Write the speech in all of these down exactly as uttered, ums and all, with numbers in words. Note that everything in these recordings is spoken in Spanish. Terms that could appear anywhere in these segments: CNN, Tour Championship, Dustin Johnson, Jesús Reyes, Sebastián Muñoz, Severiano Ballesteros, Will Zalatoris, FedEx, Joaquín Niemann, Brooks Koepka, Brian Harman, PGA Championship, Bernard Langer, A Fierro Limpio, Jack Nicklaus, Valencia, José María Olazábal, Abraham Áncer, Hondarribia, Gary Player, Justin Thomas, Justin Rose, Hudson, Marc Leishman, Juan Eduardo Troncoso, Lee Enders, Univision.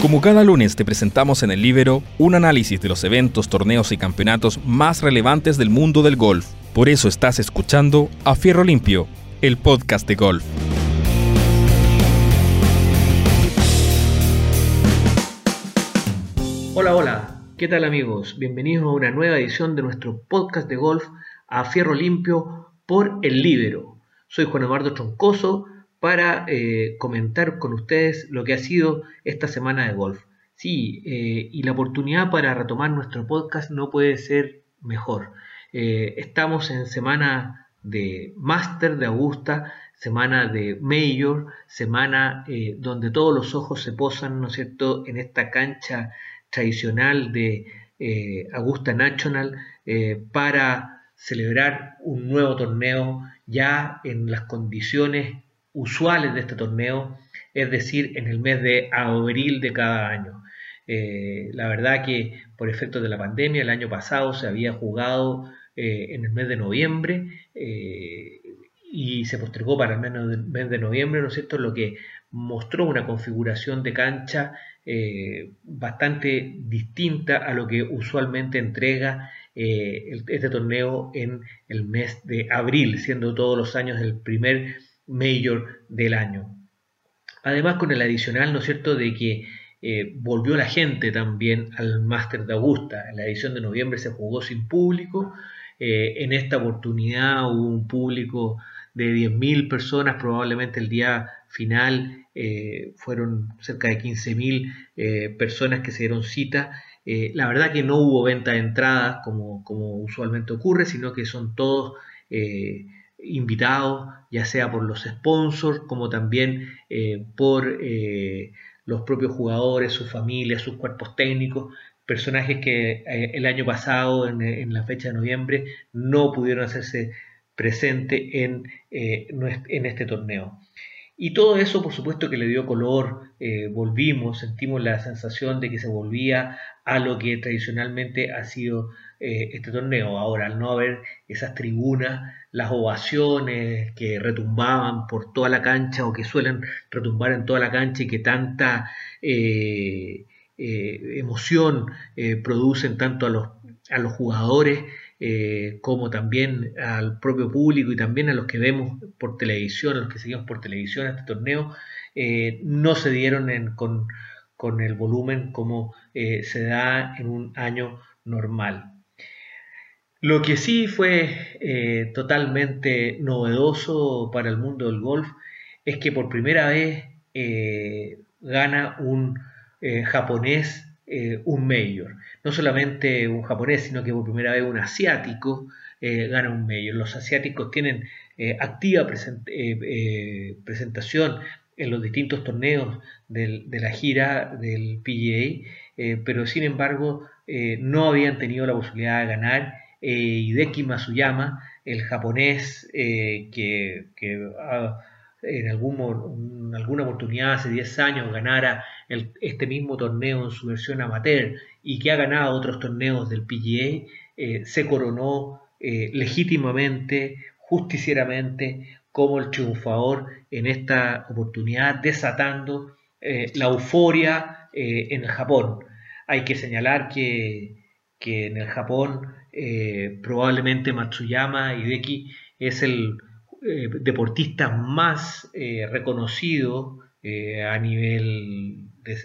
Como cada lunes te presentamos en el Libero un análisis de los eventos, torneos y campeonatos más relevantes del mundo del golf. Por eso estás escuchando A Fierro Limpio, el podcast de golf. Hola, hola. ¿Qué tal, amigos? Bienvenidos a una nueva edición de nuestro podcast de golf A Fierro Limpio por el Libero. Soy Juan Eduardo Troncoso para eh, comentar con ustedes lo que ha sido esta semana de golf. Sí, eh, y la oportunidad para retomar nuestro podcast no puede ser mejor. Eh, estamos en semana de Master de Augusta, semana de Major, semana eh, donde todos los ojos se posan, ¿no es cierto?, en esta cancha tradicional de eh, Augusta National eh, para celebrar un nuevo torneo ya en las condiciones usuales de este torneo, es decir, en el mes de abril de cada año. Eh, la verdad que por efectos de la pandemia el año pasado se había jugado eh, en el mes de noviembre eh, y se postergó para el mes de, mes de noviembre, ¿no es cierto?, lo que mostró una configuración de cancha eh, bastante distinta a lo que usualmente entrega eh, el, este torneo en el mes de abril, siendo todos los años el primer Major del año. Además, con el adicional, ¿no es cierto?, de que eh, volvió la gente también al Master de Augusta. En la edición de noviembre se jugó sin público. Eh, en esta oportunidad hubo un público de diez mil personas. Probablemente el día final eh, fueron cerca de quince mil eh, personas que se dieron cita. Eh, la verdad que no hubo venta de entradas como, como usualmente ocurre, sino que son todos eh, invitados, ya sea por los sponsors como también eh, por eh, los propios jugadores, sus familias, sus cuerpos técnicos, personajes que eh, el año pasado en, en la fecha de noviembre no pudieron hacerse presente en, eh, en este torneo. Y todo eso, por supuesto, que le dio color. eh, volvimos, sentimos la sensación de que se volvía a lo que tradicionalmente ha sido eh, este torneo. Ahora, al no haber esas tribunas, las ovaciones que retumbaban por toda la cancha o que suelen retumbar en toda la cancha y que tanta eh, eh, emoción eh, producen tanto a los, a los jugadores Eh, como también al propio público y también a los que vemos por televisión, a los que seguimos por televisión este torneo, eh, no se dieron en, con, con el volumen como eh, se da en un año normal. Lo que sí fue eh, totalmente novedoso para el mundo del golf es que por primera vez eh, gana un eh, japonés Eh, un Major. No solamente un japonés, sino que por primera vez un asiático eh, gana un Major. Los asiáticos tienen eh, activa present- eh, eh, presentación en los distintos torneos del, de la gira del P G A, eh, pero sin embargo eh, no habían tenido la posibilidad de ganar. eh, Hideki Matsuyama, el japonés eh, que, que ah, en, algún, en alguna oportunidad hace diez años ganara el, este mismo torneo en su versión amateur y que ha ganado otros torneos del P G A, eh, se coronó eh, legítimamente, justicieramente, como el triunfador en esta oportunidad, desatando eh, la euforia eh, en el Japón. Hay que señalar que, que en el Japón eh, probablemente Matsuyama Hideki es el eh, deportista más eh, reconocido eh, a nivel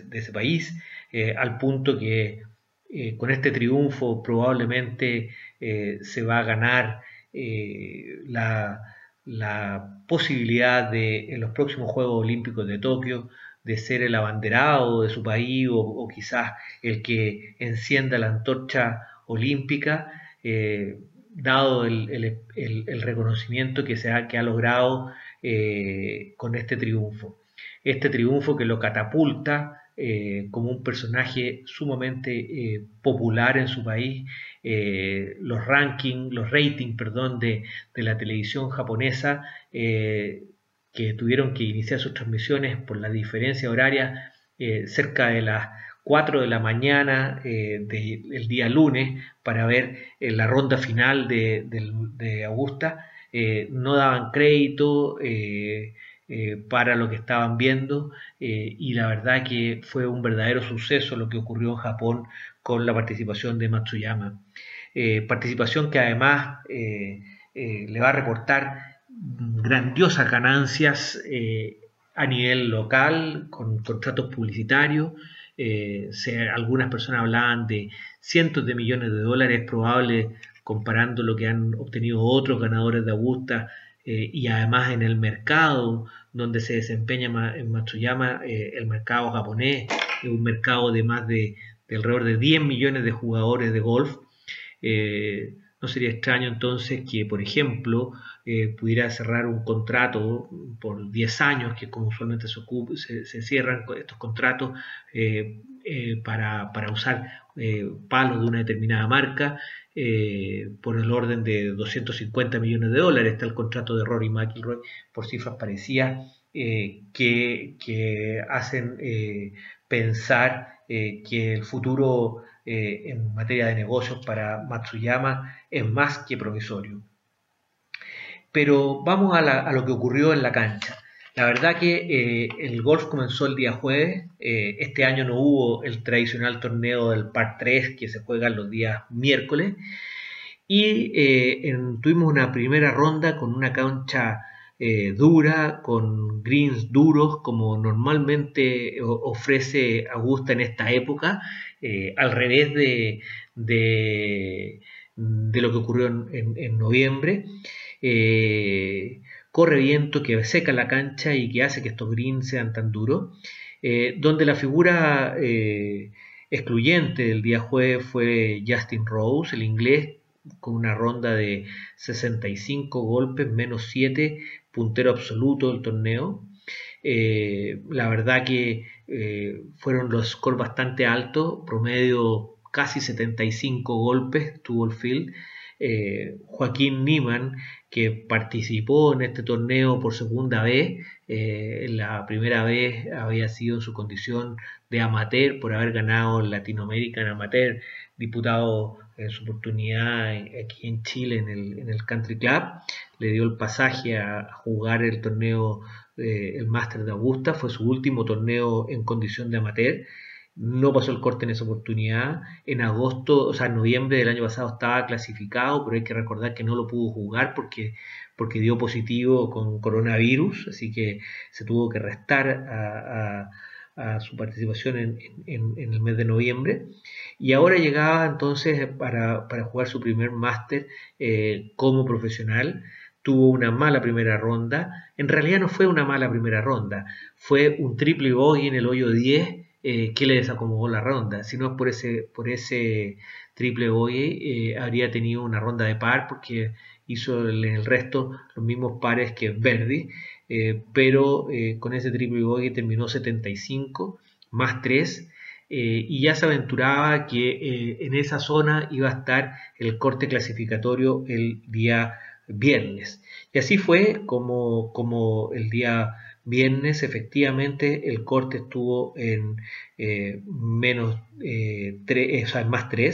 de ese país, eh, al punto que eh, con este triunfo probablemente eh, se va a ganar eh, la, la posibilidad de en los próximos Juegos Olímpicos de Tokio de ser el abanderado de su país o, o quizás el que encienda la antorcha olímpica, eh, dado el, el, el, el reconocimiento que, se ha, que ha logrado eh, con este triunfo. Este triunfo que lo catapulta eh, como un personaje sumamente eh, popular en su país. Eh, los rankings, los ratings, perdón, de, de la televisión japonesa, eh, que tuvieron que iniciar sus transmisiones por la diferencia horaria eh, cerca de las cuatro de la mañana eh, del de, día lunes para ver eh, la ronda final de, de, de Augusta, eh, no daban crédito. Eh, eh, para lo que estaban viendo, eh, y la verdad que fue un verdadero suceso lo que ocurrió en Japón con la participación de Matsuyama. Eh, participación que además eh, eh, le va a reportar grandiosas ganancias eh, a nivel local, con contratos publicitarios. Eh, se, algunas personas hablaban de cientos de millones de dólares, es probable, comparando lo que han obtenido otros ganadores de Augusta, eh, y además en el mercado donde se desempeña ma, en Matsuyama, eh, el mercado japonés, es un mercado de más de, de alrededor de diez millones de jugadores de golf. Eh, no sería extraño entonces que, por ejemplo, eh, pudiera cerrar un contrato por diez años, que como usualmente se, ocupa, se, se cierran estos contratos eh, eh, para, para usar eh, palos de una determinada marca, eh, por el orden de doscientos cincuenta millones de dólares. Está el contrato de Rory McIlroy, por cifras parecidas, eh, que, que hacen eh, pensar eh, que el futuro Eh, en materia de negocios para Matsuyama es más que provisorio. Pero vamos a, la, a lo que ocurrió en la cancha. La verdad que eh, el golf comenzó el día jueves. Eh, este año no hubo el tradicional torneo del par tres que se juega los días miércoles, y eh, en, tuvimos una primera ronda con una cancha eh, dura, con greens duros, como normalmente ofrece Augusta en esta época. Eh, al revés de, de, de lo que ocurrió en, en, en noviembre, eh, corre viento que seca la cancha y que hace que estos greens sean tan duros, eh, donde la figura eh, excluyente del día jueves fue Justin Rose, el inglés, con una ronda de sesenta y cinco golpes, menos siete, puntero absoluto del torneo. Eh, la verdad que eh, fueron los scores bastante altos, promedio casi setenta y cinco golpes tuvo el field. eh, Joaquín Niemann, que participó en este torneo por segunda vez, eh, la primera vez había sido en su condición de amateur, por haber ganado el Latino American Amateur, disputado en su oportunidad aquí en Chile en el, en el Country Club. Le dio el pasaje a jugar el torneo, Eh, el Máster de Augusta, fue su último torneo en condición de amateur, no pasó el corte en esa oportunidad. En agosto, o sea, en noviembre del año pasado estaba clasificado, pero hay que recordar que no lo pudo jugar porque, porque dio positivo con coronavirus, así que se tuvo que restar a, a, a su participación en, en, en el mes de noviembre, y ahora llegaba entonces para, para jugar su primer máster eh, como profesional. Tuvo una mala primera ronda. En realidad no fue una mala primera ronda, fue un triple bogey en el hoyo diez eh, que le desacomodó la ronda. Si no es por ese, por ese triple bogey, eh, habría tenido una ronda de par, porque hizo en el, el resto los mismos pares que Verdi, eh, pero eh, con ese triple bogey terminó setenta y cinco más tres. Eh, y ya se aventuraba que eh, en esa zona iba a estar el corte clasificatorio el día viernes. Y así fue como, como el día viernes efectivamente el corte estuvo en eh, menos eh, tres, o sea, más tres.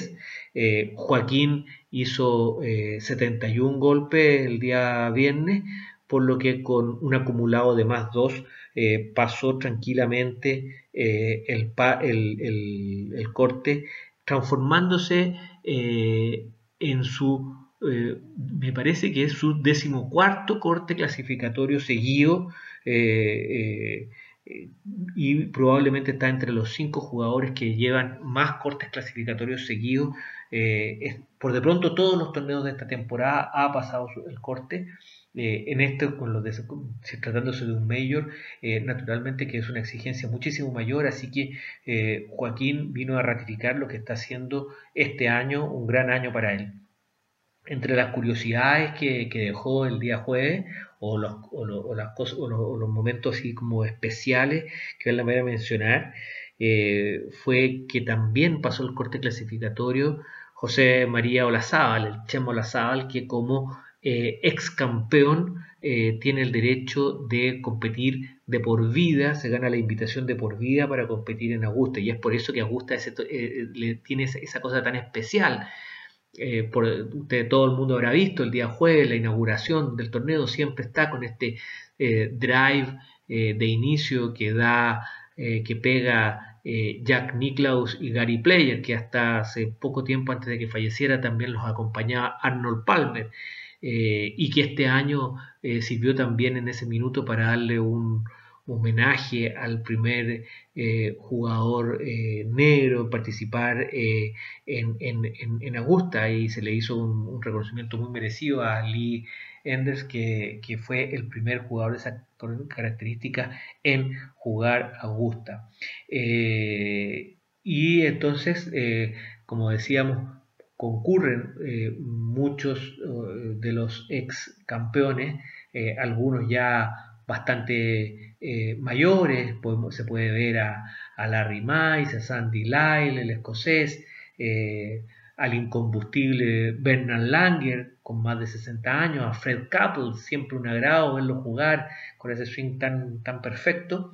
Eh, Joaquín hizo eh, setenta y un golpes el día viernes, por lo que con un acumulado de más dos eh, pasó tranquilamente eh, el, pa, el, el, el corte, transformándose eh, en su Eh, me parece que es su decimocuarto corte clasificatorio seguido, eh, eh, y probablemente está entre los cinco jugadores que llevan más cortes clasificatorios seguidos. Eh, es, por de pronto todos los torneos de esta temporada ha pasado su, el corte. Eh, en este, con los de, tratándose de un major, eh, naturalmente que es una exigencia muchísimo mayor, así que eh, Joaquín vino a ratificar lo que está haciendo este año, un gran año para él. Entre las curiosidades que, que dejó el día jueves, o los, o los, o las cosas, o los, o los momentos así como especiales que vale la pena mencionar, eh, fue que también pasó el corte clasificatorio José María Olazábal, el Chemo Olazábal, que como eh, ex campeón eh, tiene el derecho de competir de por vida, se gana la invitación de por vida para competir en Augusta, y es por eso que Augusta ese, eh, le tiene esa cosa tan especial. Eh, por, usted, todo el mundo habrá visto el día jueves la inauguración del torneo, siempre está con este eh, drive eh, de inicio que da, eh, que pega eh, Jack Nicklaus y Gary Player, que hasta hace poco tiempo antes de que falleciera también los acompañaba Arnold Palmer, eh, y que este año eh, sirvió también en ese minuto para darle un homenaje al primer eh, jugador eh, negro en participar eh, en, en, en Augusta, y se le hizo un, un reconocimiento muy merecido a Lee Enders, que, que fue el primer jugador de esa característica en jugar Augusta. Eh, y entonces, eh, como decíamos, concurren eh, muchos eh, de los ex campeones, eh, algunos ya bastante eh, mayores. Podemos, se puede ver a, a Larry Mize, a Sandy Lyle, el escocés, eh, al incombustible Bernard Langer, con más de sesenta años, a Fred Couples, siempre un agrado verlo jugar con ese swing tan, tan perfecto.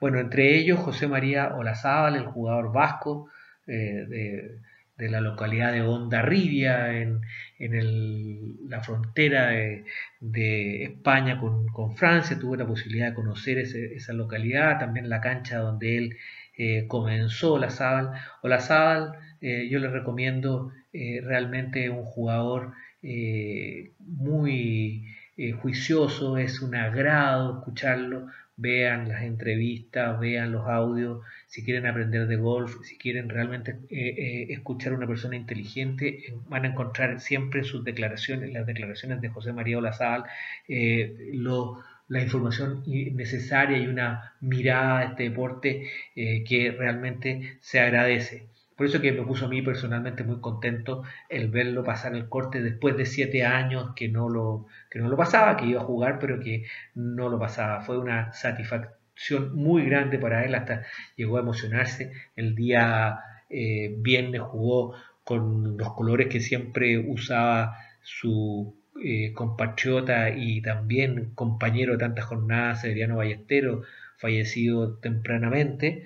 Bueno, entre ellos José María Olazábal, el jugador vasco eh, de, de la localidad de Hondarribia, en, en el, la frontera de, de España con, con Francia. Tuve la posibilidad de conocer ese, esa localidad, también la cancha donde él eh, comenzó, Olazábal. Olazábal, eh, yo le recomiendo, eh, realmente un jugador eh, muy eh, juicioso, es un agrado escucharlo. Vean las entrevistas, vean los audios, si quieren aprender de golf, si quieren realmente eh, eh, escuchar a una persona inteligente, eh, van a encontrar siempre sus declaraciones, las declaraciones de José María Olazábal, eh, lo, la información necesaria y una mirada a este deporte eh, que realmente se agradece. Por eso que me puso a mí personalmente muy contento el verlo pasar el corte después de siete años que no lo, que no lo pasaba, que iba a jugar pero que no lo pasaba. Fue una satisfacción muy grande para él, hasta llegó a emocionarse. El día eh, viernes jugó con los colores que siempre usaba su eh, compatriota y también compañero de tantas jornadas, Severiano Ballesteros, fallecido tempranamente.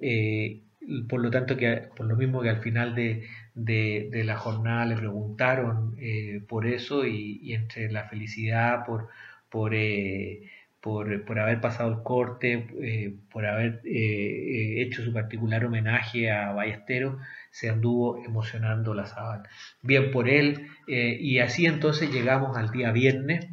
Eh, Por lo tanto, que por lo mismo que al final de, de, de la jornada le preguntaron eh, por eso, y, y entre la felicidad por, por, eh, por, por haber pasado el corte, eh, por haber eh, hecho su particular homenaje a Ballesteros, se anduvo emocionando la sábana. Bien por él, eh, y así entonces llegamos al día viernes,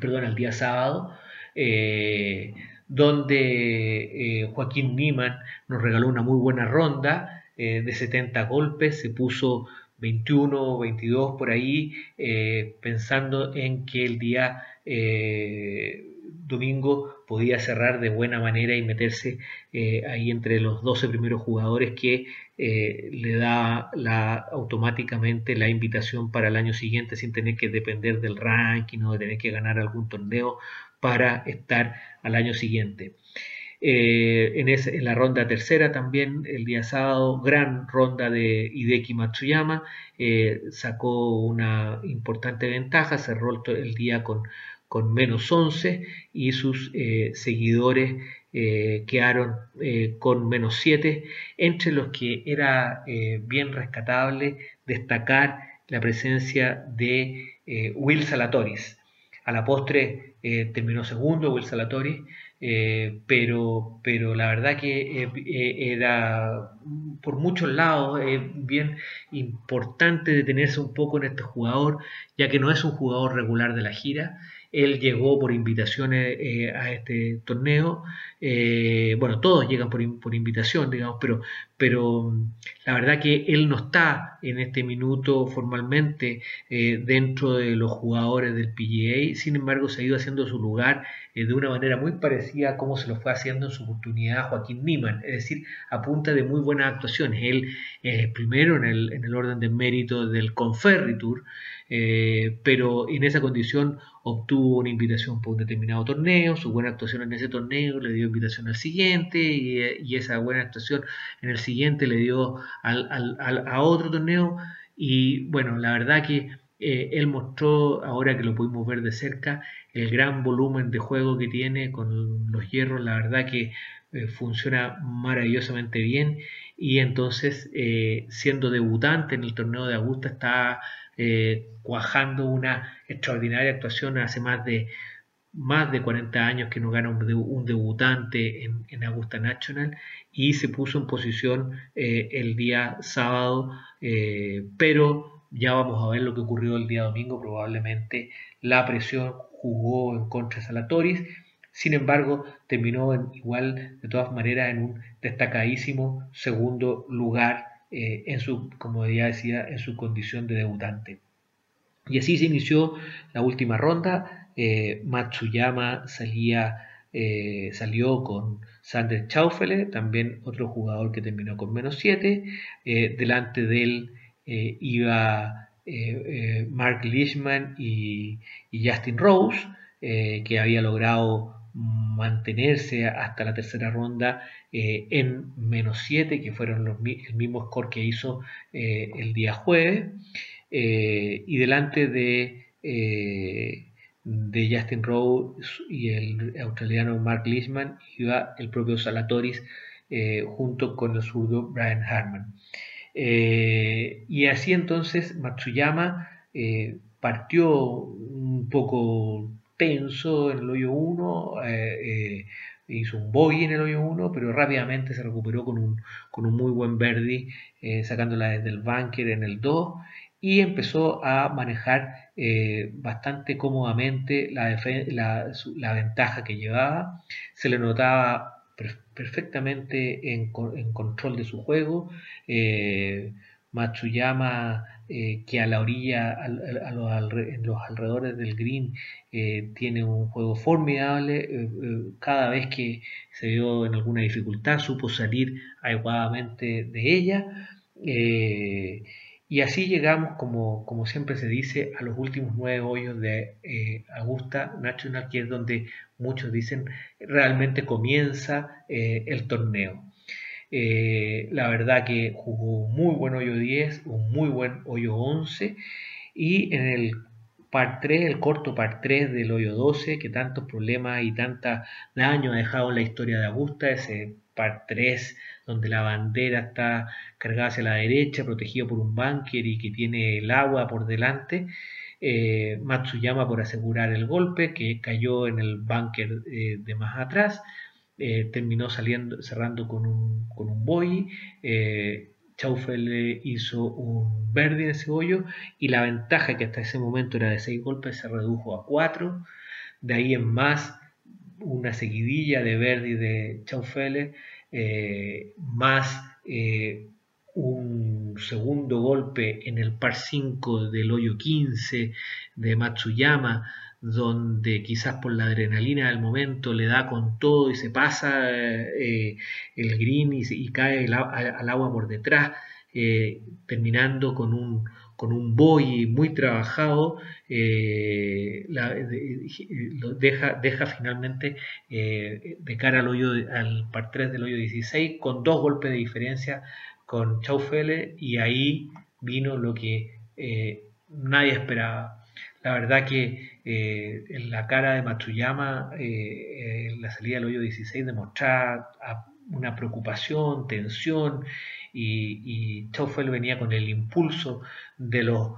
perdón, al día sábado, eh, donde eh, Joaquín Niemann nos regaló una muy buena ronda eh, de setenta golpes, se puso veintiuno, veintidós por ahí, eh, pensando en que el día eh, domingo podía cerrar de buena manera y meterse eh, ahí entre los doce primeros jugadores que eh, le da la, automáticamente la invitación para el año siguiente, sin tener que depender del ranking o de tener que ganar algún torneo para estar al año siguiente. Eh, en, es, en la ronda tercera también, el día sábado, gran ronda de Hideki Matsuyama, eh, sacó una importante ventaja, cerró el, el día con, con menos once y sus eh, seguidores eh, quedaron eh, con menos siete, entre los que era eh, bien rescatable destacar la presencia de eh, Will Zalatoris. A la postre eh, terminó segundo Will Zalatoris, eh, pero, pero la verdad que eh, eh, era por muchos lados eh, bien importante detenerse un poco en este jugador, ya que no es un jugador regular de la gira. Él llegó por invitaciones eh, a este torneo. Eh, bueno, todos llegan por, por invitación, digamos, pero, pero la verdad que él no está en este minuto formalmente eh, dentro de los jugadores del P G A. Sin embargo, se ha ido haciendo su lugar eh, de una manera muy parecida a cómo se lo fue haciendo en su oportunidad Joaquín Niemann, es decir, a punta de muy buenas actuaciones. Él eh, primero en el, en el orden de mérito del Conferritour, eh, pero en esa condición obtuvo una invitación por un determinado torneo, su buena actuación en ese torneo le dio invitación al siguiente, y, y esa buena actuación en el siguiente le dio al, al, al, a otro torneo, y bueno, la verdad que eh, él mostró, ahora que lo pudimos ver de cerca, el gran volumen de juego que tiene con los hierros. La verdad que eh, funciona maravillosamente bien, y entonces eh, siendo debutante en el torneo de Augusta está Eh, cuajando una extraordinaria actuación. Hace más de más de cuarenta años que no gana un, un debutante en, en Augusta National, y se puso en posición eh, el día sábado, eh, pero ya vamos a ver lo que ocurrió el día domingo. Probablemente la presión jugó en contra de Zalatoris, sin embargo terminó en, igual de todas maneras en un destacadísimo segundo lugar eh, en su, como ya decía, en su condición de debutante. Y así se inició la última ronda. Eh, Matsuyama salía, eh, salió con Xander Schauffele, también otro jugador que terminó con menos siete. Eh, delante de él eh, iba eh, eh, Marc Leishman y, y Justin Rose, eh, que había logrado mantenerse hasta la tercera ronda eh, en menos siete, que fueron los, el mismo score que hizo eh, el día jueves. Eh, y delante de, eh, de Justin Rose y el australiano Marc Leishman iba el propio Zalatoris eh, junto con el zurdo Brian Harman. Eh, y así entonces Matsuyama eh, partió un poco tenso en el hoyo uno, eh, eh, hizo un bogey en el hoyo uno, pero rápidamente se recuperó con un, con un muy buen birdie, eh, sacándola desde el bunker en el dos, y empezó a manejar eh, bastante cómodamente la, la, la ventaja que llevaba. Se le notaba per perfectamente en, en control de su juego. Eh, Matsuyama, eh, que a la orilla, a, a los en los alrededores del green, eh, tiene un juego formidable. Eh, eh, cada vez que se vio en alguna dificultad, supo salir adecuadamente de ella. Eh, Y así llegamos, como, como siempre se dice, a los últimos nueve hoyos de eh, Augusta National, que es donde muchos dicen realmente comienza eh, el torneo. Eh, la verdad que jugó un muy buen hoyo diez, un muy buen hoyo once, y en el par tres, el corto par tres del hoyo doce, que tantos problemas y tanta daño ha dejado en la historia de Augusta, ese par tres donde la bandera está cargada hacia la derecha, protegida por un bunker y que tiene el agua por delante. Eh, Matsuyama, por asegurar el golpe, que cayó en el bunker eh, de más atrás, eh, terminó saliendo, cerrando con un, con un bogey. Eh, Schauffele hizo un birdie en ese hoyo, y la ventaja, que hasta ese momento era de seis golpes, se redujo a cuatro. De ahí en más, una seguidilla de birdie de Schauffele, eh, más eh, un segundo golpe en el par cinco del hoyo quince de Matsuyama, donde quizás por la adrenalina del momento le da con todo y se pasa eh, el green y, y cae el, al agua por detrás, eh, terminando con un, con un bogey muy trabajado. eh, la, de, lo deja, deja finalmente eh, de cara al, hoyo, al par tres del hoyo dieciséis, con dos golpes de diferencia con Schauffele, y ahí vino lo que eh, nadie esperaba. La verdad que eh, en la cara de Matsuyama, eh, en la salida del hoyo dieciséis, demostraba una preocupación, tensión, y, y Schauffele venía con el impulso de los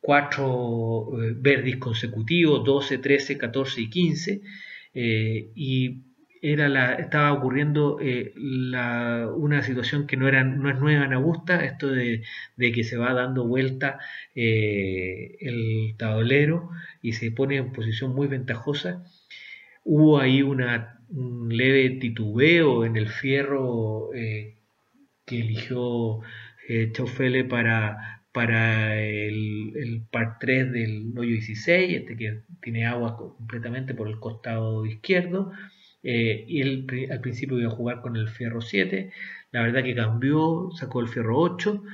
cuatro eh, birdies consecutivos, doce, trece, catorce y quince, eh, y era la, estaba ocurriendo eh, la, una situación que no, era, no es nueva en Augusta, esto de, de que se va dando vuelta eh, el tablero y se pone en posición muy ventajosa. Hubo ahí una, un leve titubeo en el fierro eh, que eligió eh, Schauffele para... para el, el par tres del hoyo dieciséis, este que tiene agua completamente por el costado izquierdo, eh, y él al principio iba a jugar con el fierro siete, la verdad que cambió, sacó el fierro ocho,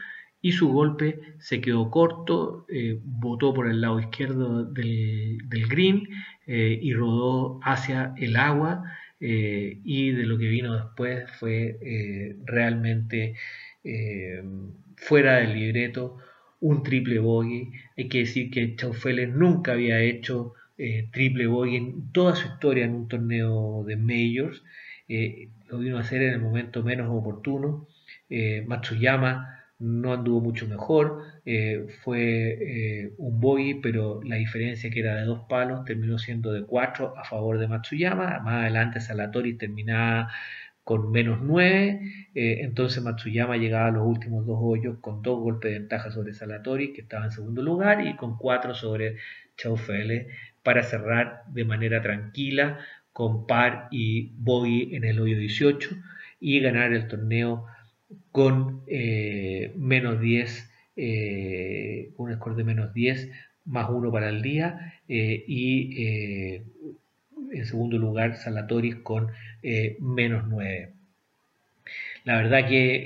y su golpe se quedó corto, eh, botó por el lado izquierdo del, del green, eh, y rodó hacia el agua, eh, y de lo que vino después fue eh, realmente eh, fuera del libreto, un triple bogey. Hay que decir que Schauffele nunca había hecho eh, triple bogey en toda su historia en un torneo de majors. Eh, lo vino a hacer en el momento menos oportuno. Eh, Matsuyama no anduvo mucho mejor, eh, fue eh, un bogey, pero la diferencia que era de dos palos terminó siendo de cuatro a favor de Matsuyama. Más adelante Zalatoris terminaba con menos nueve, eh, entonces Matsuyama llegaba a los últimos dos hoyos con dos golpes de ventaja sobre Zalatoris, que estaba en segundo lugar, y con cuatro sobre Schauffele, para cerrar de manera tranquila con par y bogey en el hoyo dieciocho y ganar el torneo con eh, menos diez, eh, un score de menos diez, más uno para el día, eh, y eh, en segundo lugar Zalatoris con eh, menos nueve. La verdad que,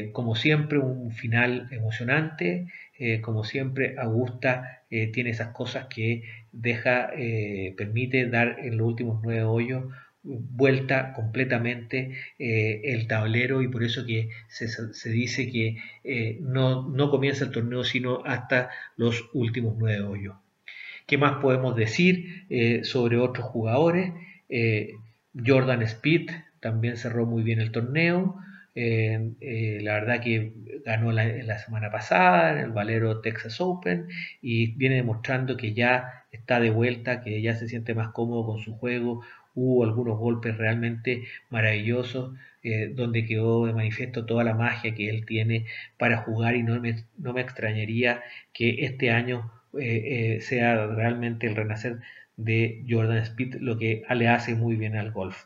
eh, como siempre, un final emocionante. Eh, como siempre, Augusta eh, tiene esas cosas que deja, eh, permite dar en los últimos nueve hoyos vuelta completamente eh, el tablero, y por eso que se, se dice que eh, no, no comienza el torneo sino hasta los últimos nueve hoyos. ¿Qué más podemos decir eh, sobre otros jugadores? Eh, Jordan Spieth también cerró muy bien el torneo. Eh, eh, la verdad que ganó la, la semana pasada en el Valero Texas Open, y viene demostrando que ya está de vuelta, que ya se siente más cómodo con su juego. Hubo algunos golpes realmente maravillosos eh, donde quedó de manifiesto toda la magia que él tiene para jugar, y no me, no me extrañaría que este año eh, eh, sea realmente el renacer de Jordan Spieth, lo que le hace muy bien al golf.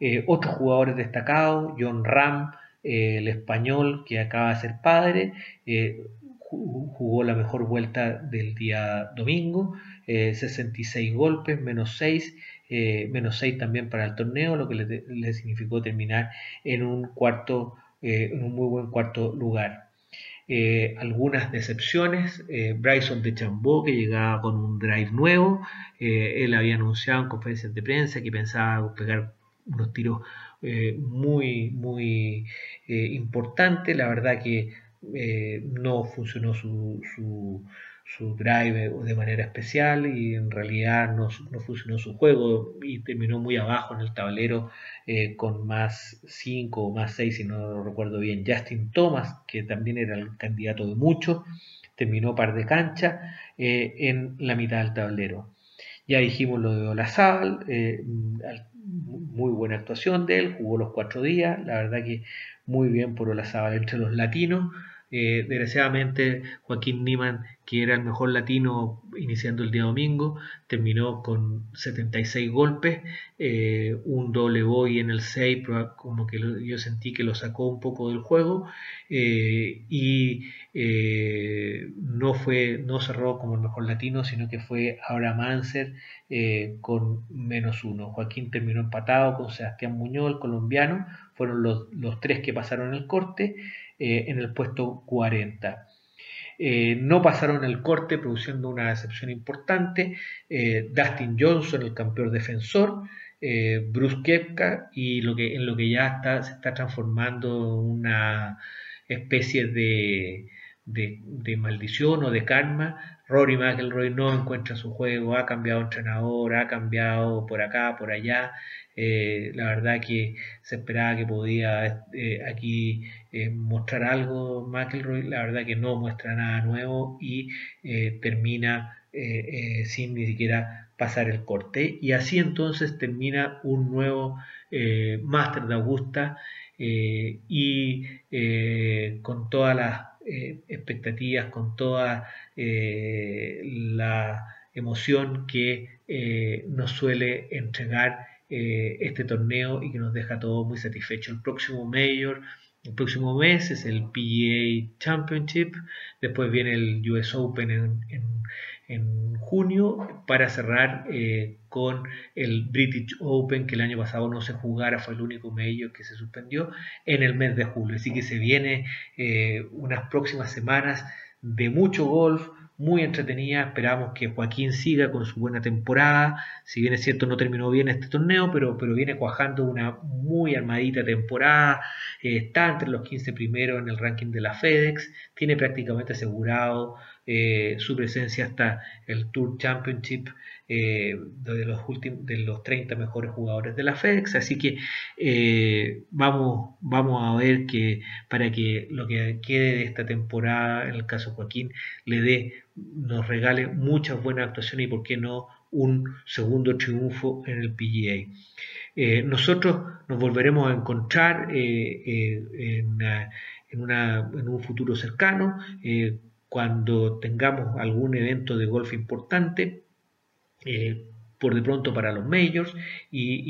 Eh, otros jugadores destacados: John Rahm, eh, el español que acaba de ser padre, eh, jugó la mejor vuelta del día domingo, eh, sesenta y seis golpes, menos seis, eh, menos seis también para el torneo, lo que le, le significó terminar en un, cuarto, eh, en un muy buen cuarto lugar. Eh, algunas decepciones: eh, Bryson DeChambeau, que llegaba con un drive nuevo, eh, él había anunciado en conferencias de prensa que pensaba pegar unos tiros eh, muy muy eh, importantes. La verdad que eh, no funcionó su, su, su drive de manera especial, y en realidad no, no funcionó su juego, y terminó muy abajo en el tablero, eh, con más cinco o más seis, si no lo recuerdo bien. Justin Thomas, que también era el candidato de muchos, terminó par de cancha eh, en la mitad del tablero. Ya dijimos lo de Olazábal, eh, muy buena actuación de él, jugó los cuatro días, la verdad que muy bien por Olazábal entre los latinos. Eh, desgraciadamente Joaquín Niemann, que era el mejor latino iniciando el día domingo, terminó con setenta y seis golpes, eh, un doble bogey en el seis, como que lo, yo sentí que lo sacó un poco del juego, eh, y eh, no, fue, no cerró como el mejor latino, sino que fue Abraham Áncer eh, con menos uno. Joaquín terminó empatado con Sebastián Muñoz, el colombiano. Fueron los, los tres que pasaron el corte, eh, en el puesto cuarenta. Eh, no pasaron el corte, produciendo una decepción importante: eh, Dustin Johnson, el campeón defensor, eh, Brooks Koepka, y lo que, en lo que ya está, se está transformando una especie de, de, de maldición o de karma. Rory McIlroy no encuentra su juego, ha cambiado entrenador, ha cambiado por acá, por allá. Eh, la verdad que se esperaba que podía eh, aquí eh, mostrar algo McIlroy. La verdad que no muestra nada nuevo, y eh, termina eh, eh, sin ni siquiera pasar el corte. Y así entonces termina un nuevo eh, Master de Augusta, eh, y eh, con todas las eh, expectativas, con toda eh, la emoción que eh, nos suele entregar este torneo, y que nos deja todos muy satisfechos. El próximo Major, el próximo mes, es el P G A Championship, después viene el U S Open en, en, en junio, para cerrar eh, con el British Open, que el año pasado no se jugara, fue el único Major que se suspendió, en el mes de julio. Así que se viene eh, unas próximas semanas de mucho golf, muy entretenida. Esperamos que Joaquín siga con su buena temporada. Si bien es cierto, no terminó bien este torneo, pero, pero viene cuajando una muy armadita temporada. Eh, está entre los quince primeros en el ranking de la FedEx, tiene prácticamente asegurado eh, su presencia hasta el Tour Championship eh, de, los últimos, de los treinta mejores jugadores de la FedEx. Así que eh, vamos, vamos a ver que para que lo que quede de esta temporada, en el caso de Joaquín, le dé, nos regale muchas buenas actuaciones y, por qué no, un segundo triunfo en el P G A. Eh, nosotros nos volveremos a encontrar eh, eh, en, en, una, en un futuro cercano, eh, cuando tengamos algún evento de golf importante, eh, por de pronto para los majors, y,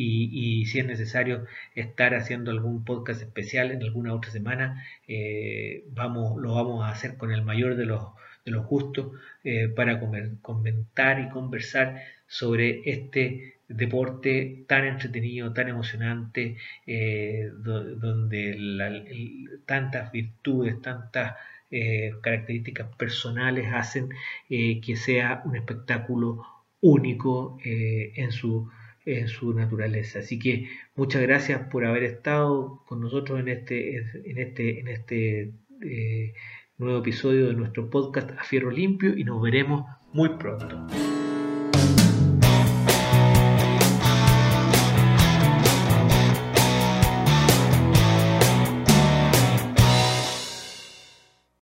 y, y si es necesario estar haciendo algún podcast especial en alguna otra semana, eh, vamos, lo vamos a hacer con el mayor de los de los gustos, eh, para comer, comentar y conversar sobre este deporte tan entretenido, tan emocionante, eh, do, donde la, el, tantas virtudes, tantas eh, características personales hacen eh, que sea un espectáculo único eh, en su, en su naturaleza. Así que muchas gracias por haber estado con nosotros en este, en este, en este eh, nuevo episodio de nuestro podcast A Fierro Limpio, y nos veremos muy pronto.